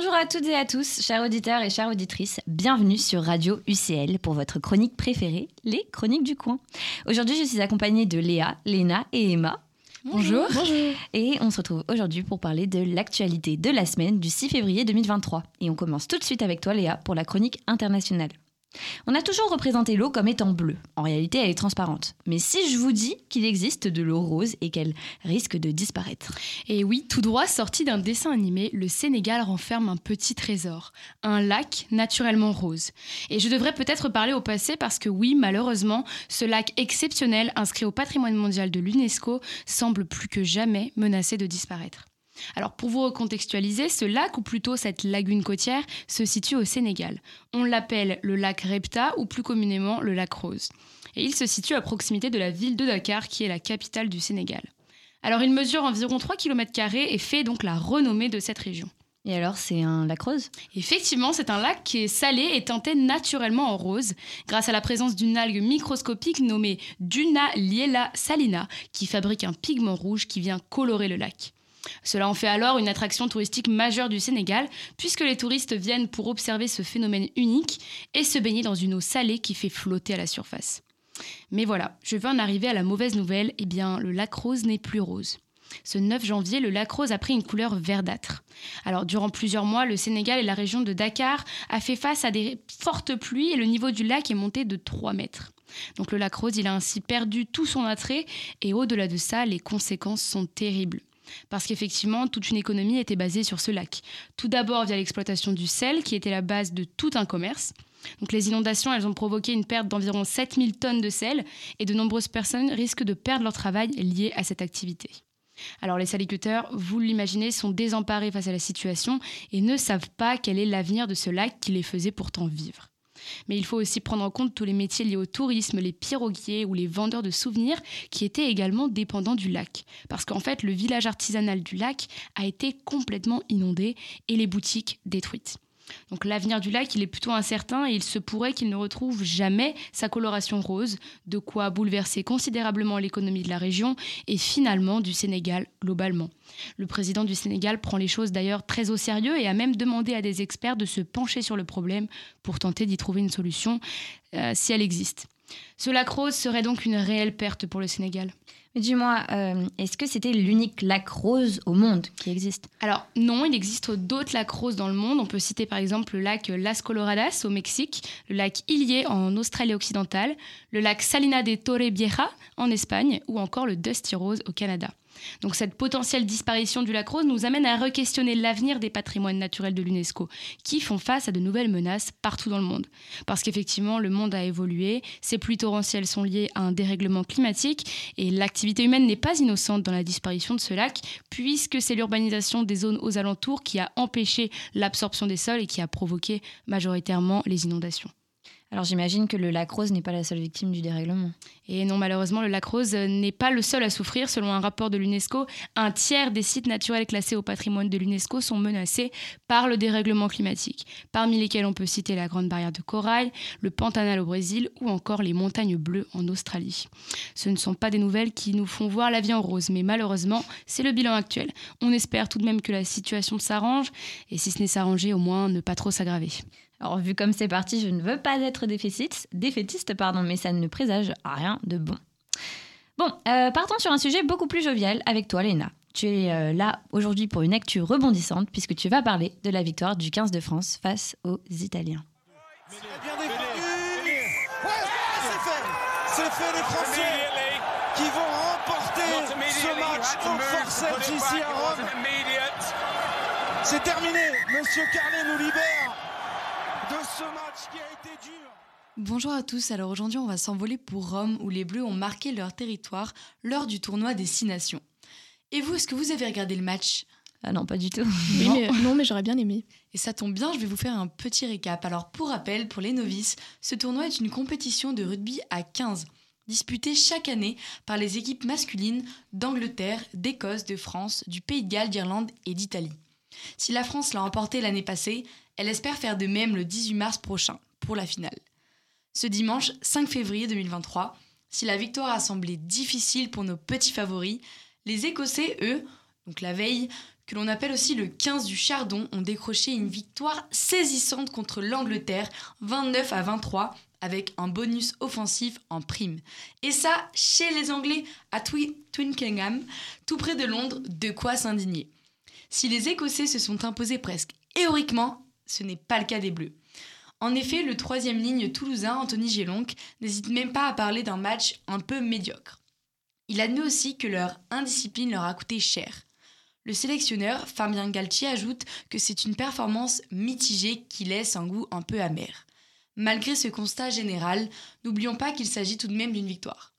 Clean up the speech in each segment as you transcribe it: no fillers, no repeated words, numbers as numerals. Bonjour à toutes et à tous, chers auditeurs et chères auditrices. Bienvenue sur Radio UCL pour votre chronique préférée, Les Chroniques du Coin. Aujourd'hui, je suis accompagnée de Léa, Léna et Emma. Bonjour. Bonjour. Et on se retrouve aujourd'hui pour parler de l'actualité de la semaine du 6 février 2023. Et on commence tout de suite avec toi, Léa, pour la chronique internationale. On a toujours représenté l'eau comme étant bleue. En réalité, elle est transparente. Mais si je vous dis qu'il existe de l'eau rose et qu'elle risque de disparaître. Et oui, tout droit sorti d'un dessin animé, le Sénégal renferme un petit trésor. Un lac naturellement rose. Et je devrais peut-être parler au passé parce que oui, malheureusement, ce lac exceptionnel inscrit au patrimoine mondial de l'UNESCO semble plus que jamais menacé de disparaître. Alors pour vous recontextualiser, ce lac, ou plutôt cette lagune côtière, se situe au Sénégal. On l'appelle le lac Repta ou plus communément le lac Rose. Et il se situe à proximité de la ville de Dakar, qui est la capitale du Sénégal. Alors il mesure environ 3 km² et fait donc la renommée de cette région. Et alors, c'est un lac rose ? Effectivement, c'est un lac qui est salé et teinté naturellement en rose, grâce à la présence d'une algue microscopique nommée Dunaliella salina, qui fabrique un pigment rouge qui vient colorer le lac. Cela en fait alors une attraction touristique majeure du Sénégal, puisque les touristes viennent pour observer ce phénomène unique et se baigner dans une eau salée qui fait flotter à la surface. Mais voilà, je veux en arriver à la mauvaise nouvelle, eh bien le lac Rose n'est plus rose. Ce 9 janvier, le lac Rose a pris une couleur verdâtre. Alors durant plusieurs mois, le Sénégal et la région de Dakar a fait face à des fortes pluies et le niveau du lac est monté de 3 mètres. Donc le lac Rose, il a ainsi perdu tout son attrait et au-delà de ça, les conséquences sont terribles. Parce qu'effectivement, toute une économie était basée sur ce lac. Tout d'abord via l'exploitation du sel, qui était la base de tout un commerce. Donc les inondations, elles ont provoqué une perte d'environ 7000 tonnes de sel, et de nombreuses personnes risquent de perdre leur travail lié à cette activité. Alors les salicuteurs, vous l'imaginez, sont désemparés face à la situation et ne savent pas quel est l'avenir de ce lac qui les faisait pourtant vivre. Mais il faut aussi prendre en compte tous les métiers liés au tourisme, les piroguiers ou les vendeurs de souvenirs qui étaient également dépendants du lac. Parce qu'en fait, le village artisanal du lac a été complètement inondé et les boutiques détruites. Donc l'avenir du lac, il est plutôt incertain et il se pourrait qu'il ne retrouve jamais sa coloration rose, de quoi bouleverser considérablement l'économie de la région et finalement du Sénégal globalement. Le président du Sénégal prend les choses d'ailleurs très au sérieux et a même demandé à des experts de se pencher sur le problème pour tenter d'y trouver une solution si elle existe. Ce lac rose serait donc une réelle perte pour le Sénégal. Mais dis-moi, est-ce que c'était l'unique lac rose au monde qui existe ? Alors non, il existe d'autres lacs roses dans le monde. On peut citer par exemple le lac Las Coloradas au Mexique, le lac Illier en Australie-Occidentale, le lac Salina de Torrevieja en Espagne ou encore le Dusty Rose au Canada. Donc cette potentielle disparition du lac rose nous amène à re-questionner l'avenir des patrimoines naturels de l'UNESCO, qui font face à de nouvelles menaces partout dans le monde. Parce qu'effectivement, le monde a évolué, ces pluies torrentielles sont liées à un dérèglement climatique, et l'activité humaine n'est pas innocente dans la disparition de ce lac, puisque c'est l'urbanisation des zones aux alentours qui a empêché l'absorption des sols et qui a provoqué majoritairement les inondations. Alors j'imagine que le lac Rose n'est pas la seule victime du dérèglement. Et non, malheureusement, le lac Rose n'est pas le seul à souffrir. Selon un rapport de l'UNESCO, un tiers des sites naturels classés au patrimoine de l'UNESCO sont menacés par le dérèglement climatique, parmi lesquels on peut citer la Grande Barrière de Corail, le Pantanal au Brésil ou encore les Montagnes Bleues en Australie. Ce ne sont pas des nouvelles qui nous font voir la vie en rose, mais malheureusement, c'est le bilan actuel. On espère tout de même que la situation s'arrange, et si ce n'est s'arranger, au moins ne pas trop s'aggraver. Alors vu comme c'est parti, je ne veux pas être défaitiste, mais ça ne présage rien de bon. Bon, partons sur un sujet beaucoup plus jovial avec toi, Léna. Tu es là aujourd'hui pour une actu rebondissante puisque tu vas parler de la victoire du 15 de France face aux Italiens. C'est fait les Français qui vont remporter ce match au forceps ici à Rome. C'est terminé, Monsieur Carlet nous libère de ce match qui a été dur. Bonjour à tous, alors aujourd'hui on va s'envoler pour Rome où les Bleus ont marqué leur territoire lors du tournoi des 6 nations. Et vous, est-ce que vous avez regardé le match ? Ah non, pas du tout. Oui, mais j'aurais bien aimé. Et ça tombe bien, je vais vous faire un petit récap. Alors pour rappel, pour les novices, ce tournoi est une compétition de rugby à 15, disputée chaque année par les équipes masculines d'Angleterre, d'Écosse, de France, du Pays de Galles, d'Irlande et d'Italie. Si la France l'a remporté l'année passée, elle espère faire de même le 18 mars prochain, pour la finale. Ce dimanche 5 février 2023, si la victoire a semblé difficile pour nos petits favoris, les Écossais, eux, donc la veille, que l'on appelle aussi le 15 du Chardon, ont décroché une victoire saisissante contre l'Angleterre, 29-23, avec un bonus offensif en prime. Et ça, chez les Anglais, à Twickenham, tout près de Londres, de quoi s'indigner. Si les Écossais se sont imposés presque héroïquement, ce n'est pas le cas des Bleus. En effet, le troisième ligne toulousain, Anthony Gellonc, n'hésite même pas à parler d'un match un peu médiocre. Il admet aussi que leur indiscipline leur a coûté cher. Le sélectionneur, Fabien Galthié, ajoute que c'est une performance mitigée qui laisse un goût un peu amer. Malgré ce constat général, n'oublions pas qu'il s'agit tout de même d'une victoire.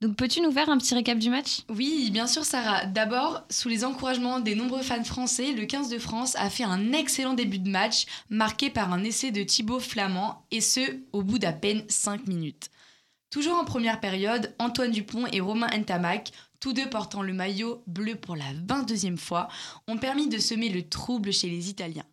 Donc peux-tu nous faire un petit récap du match ? Oui, bien sûr Sarah. D'abord, sous les encouragements des nombreux fans français, le 15 de France a fait un excellent début de match, marqué par un essai de Thibaut Flamand, et ce, au bout d'à peine 5 minutes. Toujours en première période, Antoine Dupont et Romain Entamac, tous deux portant le maillot bleu pour la 22e fois, ont permis de semer le trouble chez les Italiens.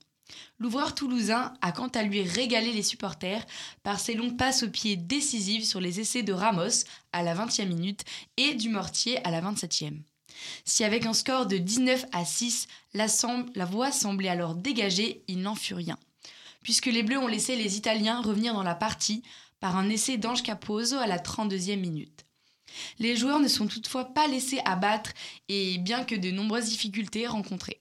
L'ouvreur toulousain a quant à lui régalé les supporters par ses longues passes au pied décisives sur les essais de Ramos à la 20e minute et du Mortier à la 27e. Si avec un score de 19-6, la voie semblait alors dégagée, il n'en fut rien. Puisque les Bleus ont laissé les Italiens revenir dans la partie par un essai d'Ange Capozzo à la 32e minute. Les joueurs ne sont toutefois pas laissés abattre et bien que de nombreuses difficultés rencontrées.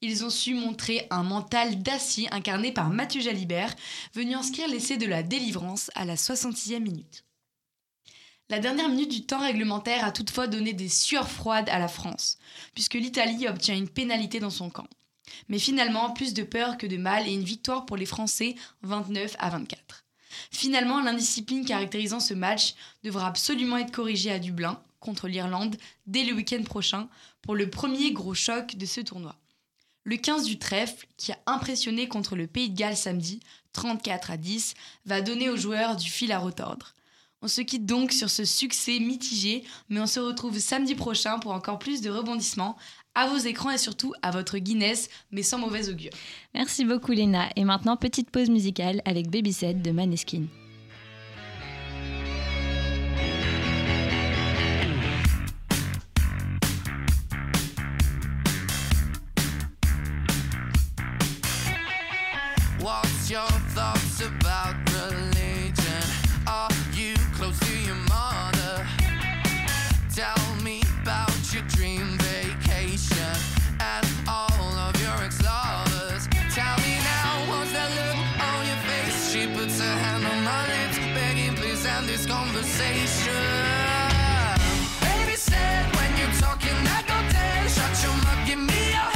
Ils ont su montrer un mental d'acier incarné par Mathieu Jalibert, venu inscrire l'essai de la délivrance à la 66e minute. La dernière minute du temps réglementaire a toutefois donné des sueurs froides à la France, puisque l'Italie obtient une pénalité dans son camp. Mais finalement, plus de peur que de mal et une victoire pour les Français, 29-24. Finalement, l'indiscipline caractérisant ce match devra absolument être corrigée à Dublin, contre l'Irlande, dès le week-end prochain, pour le premier gros choc de ce tournoi. Le 15 du trèfle, qui a impressionné contre le Pays de Galles samedi, 34-10, va donner aux joueurs du fil à retordre. On se quitte donc sur ce succès mitigé, mais on se retrouve samedi prochain pour encore plus de rebondissements, à vos écrans et surtout à votre Guinness, mais sans mauvaise augure. Merci beaucoup Léna, et maintenant petite pause musicale avec Baby Set de Maneskin. What's your thoughts about religion? Are you close to your mother? Tell me about your dream vacation and all of your ex-lovers. Tell me now, what's that look on your face? She puts her hand on my lips, begging please end this conversation. Baby said when you're talking I go down, shut your mouth, give me your head.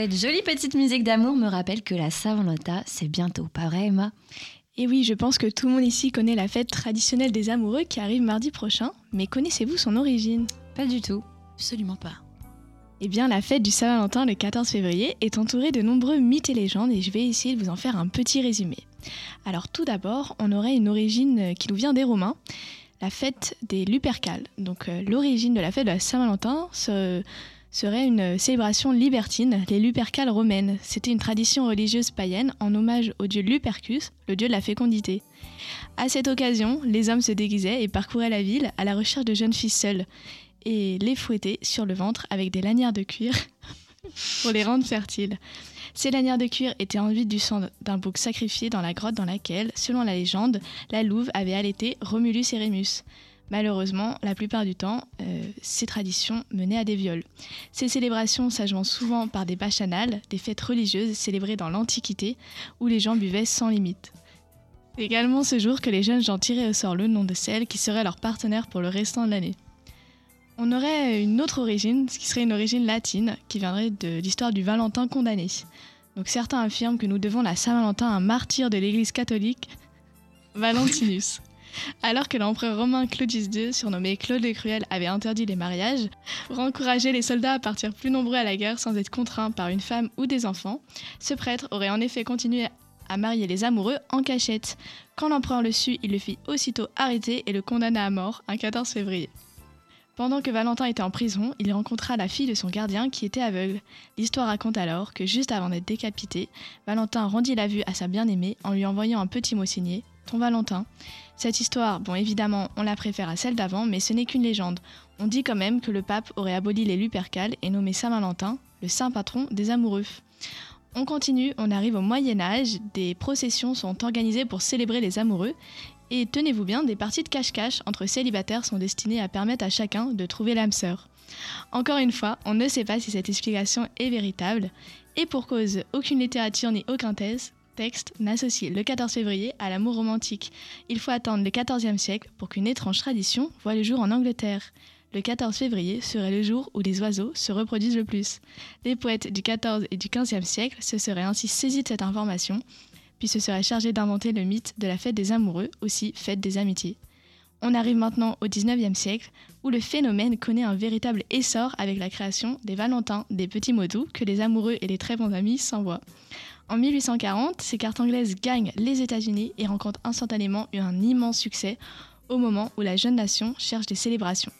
Cette jolie petite musique d'amour me rappelle que la Saint-Valentin, c'est bientôt, pas vrai Emma ? Et oui, je pense que tout le monde ici connaît la fête traditionnelle des amoureux qui arrive mardi prochain, mais connaissez-vous son origine ? Pas du tout, absolument pas. Eh bien, la fête du Saint-Valentin le 14 février est entourée de nombreux mythes et légendes et je vais essayer de vous en faire un petit résumé. Alors tout d'abord, on aurait une origine qui nous vient des Romains, la fête des Lupercales. Donc l'origine de la fête de la Saint-Valentin serait une célébration libertine, les Lupercales romaines. C'était une tradition religieuse païenne en hommage au dieu Lupercus, le dieu de la fécondité. À cette occasion, les hommes se déguisaient et parcouraient la ville à la recherche de jeunes filles seules et les fouettaient sur le ventre avec des lanières de cuir pour les rendre fertiles. Ces lanières de cuir étaient enduites du sang d'un bouc sacrifié dans la grotte dans laquelle, selon la légende, la louve avait allaité Romulus et Rémus. Malheureusement, la plupart du temps, ces traditions menaient à des viols. Ces célébrations s'achevaient souvent par des bacchanales, des fêtes religieuses célébrées dans l'Antiquité, où les gens buvaient sans limite. C'est également ce jour que les jeunes gens tiraient au sort le nom de celle qui serait leur partenaire pour le restant de l'année. On aurait une autre origine, ce qui serait une origine latine, qui viendrait de l'histoire du Valentin condamné. Donc certains affirment que nous devons la Saint-Valentin à un martyr de l'Église catholique, Valentinus. Alors que l'empereur romain Claudius II, surnommé Claude le Cruel, avait interdit les mariages, pour encourager les soldats à partir plus nombreux à la guerre sans être contraints par une femme ou des enfants, ce prêtre aurait en effet continué à marier les amoureux en cachette. Quand l'empereur le sut, il le fit aussitôt arrêter et le condamna à mort un 14 février. Pendant que Valentin était en prison, il rencontra la fille de son gardien qui était aveugle. L'histoire raconte alors que juste avant d'être décapité, Valentin rendit la vue à sa bien-aimée en lui envoyant un petit mot signé « Ton Valentin ». Cette histoire, bon évidemment, on la préfère à celle d'avant, mais ce n'est qu'une légende. On dit quand même que le pape aurait aboli les Lupercales et nommé Saint-Valentin le saint patron des amoureux. On continue, on arrive au Moyen-Âge, des processions sont organisées pour célébrer les amoureux, et tenez-vous bien, des parties de cache-cache entre célibataires sont destinées à permettre à chacun de trouver l'âme sœur. Encore une fois, on ne sait pas si cette explication est véritable, et pour cause, aucune littérature ni aucun texte n'associe le 14 février à l'amour romantique. Il faut attendre le XIVe siècle pour qu'une étrange tradition voie le jour en Angleterre. Le 14 février serait le jour où les oiseaux se reproduisent le plus. Les poètes du XIVe et du XVe siècle se seraient ainsi saisis de cette information, puis se seraient chargés d'inventer le mythe de la fête des amoureux, aussi fête des amitiés. On arrive maintenant au XIXe siècle, où le phénomène connaît un véritable essor avec la création des Valentins, des petits mots doux que les amoureux et les très bons amis s'envoient. En 1840, ces cartes anglaises gagnent les États-Unis et rencontrent instantanément un immense succès au moment où la jeune nation cherche des célébrations.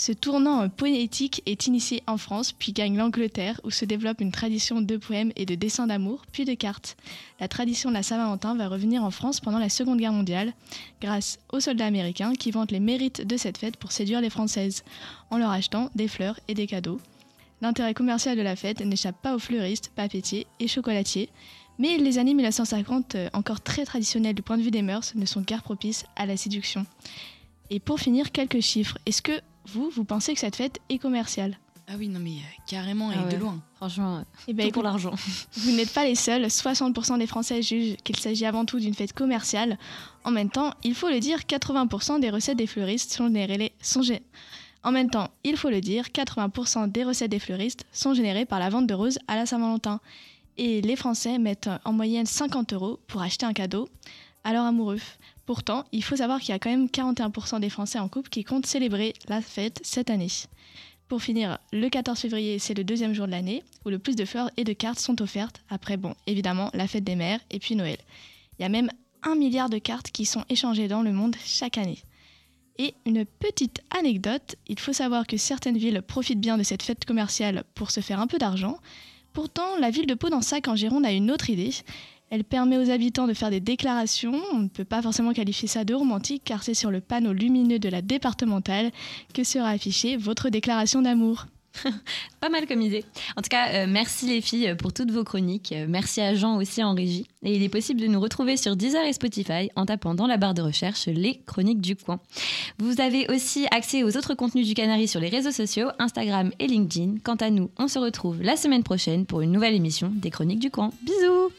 Ce tournant poétique est initié en France, puis gagne l'Angleterre, où se développe une tradition de poèmes et de dessins d'amour, puis de cartes. La tradition de la Saint-Valentin va revenir en France pendant la Seconde Guerre mondiale, grâce aux soldats américains qui vantent les mérites de cette fête pour séduire les Françaises, en leur achetant des fleurs et des cadeaux. L'intérêt commercial de la fête n'échappe pas aux fleuristes, papetiers et chocolatiers, mais les années 1950, encore très traditionnelles du point de vue des mœurs, ne sont guère propices à la séduction. Et pour finir, quelques chiffres. Est-ce que vous pensez que cette fête est commerciale? Ah oui, non mais carrément, et ouais, de loin. Franchement, et tout pour l'argent. Vous n'êtes pas les seuls, 60% des Français jugent qu'il s'agit avant tout d'une fête commerciale. En même temps, il faut le dire, 80% des recettes des fleuristes sont générées... En même temps, il faut le dire, 80% des recettes des fleuristes sont générées par la vente de roses à la Saint-Valentin. Et les Français mettent en moyenne 50 € pour acheter un cadeau à leur amoureux. Pourtant, il faut savoir qu'il y a quand même 41% des Français en couple qui comptent célébrer la fête cette année. Pour finir, le 14 février, c'est le deuxième jour de l'année où le plus de fleurs et de cartes sont offertes. Après, bon, évidemment, la fête des mères et puis Noël. Il y a même 1 milliard de cartes qui sont échangées dans le monde chaque année. Et une petite anecdote, il faut savoir que certaines villes profitent bien de cette fête commerciale pour se faire un peu d'argent. Pourtant, la ville de Podensac en Gironde a une autre idée. Elle permet aux habitants de faire des déclarations, on ne peut pas forcément qualifier ça de romantique car c'est sur le panneau lumineux de la départementale que sera affichée votre déclaration d'amour. Pas mal comme idée. En tout cas, merci les filles pour toutes vos chroniques. Merci à Jean aussi en régie. Et il est possible de nous retrouver sur Deezer et Spotify en tapant dans la barre de recherche Les Chroniques du Coin. Vous avez aussi accès aux autres contenus du Canari sur les réseaux sociaux, Instagram et LinkedIn. Quant à nous, on se retrouve la semaine prochaine pour une nouvelle émission des Chroniques du Coin. Bisous!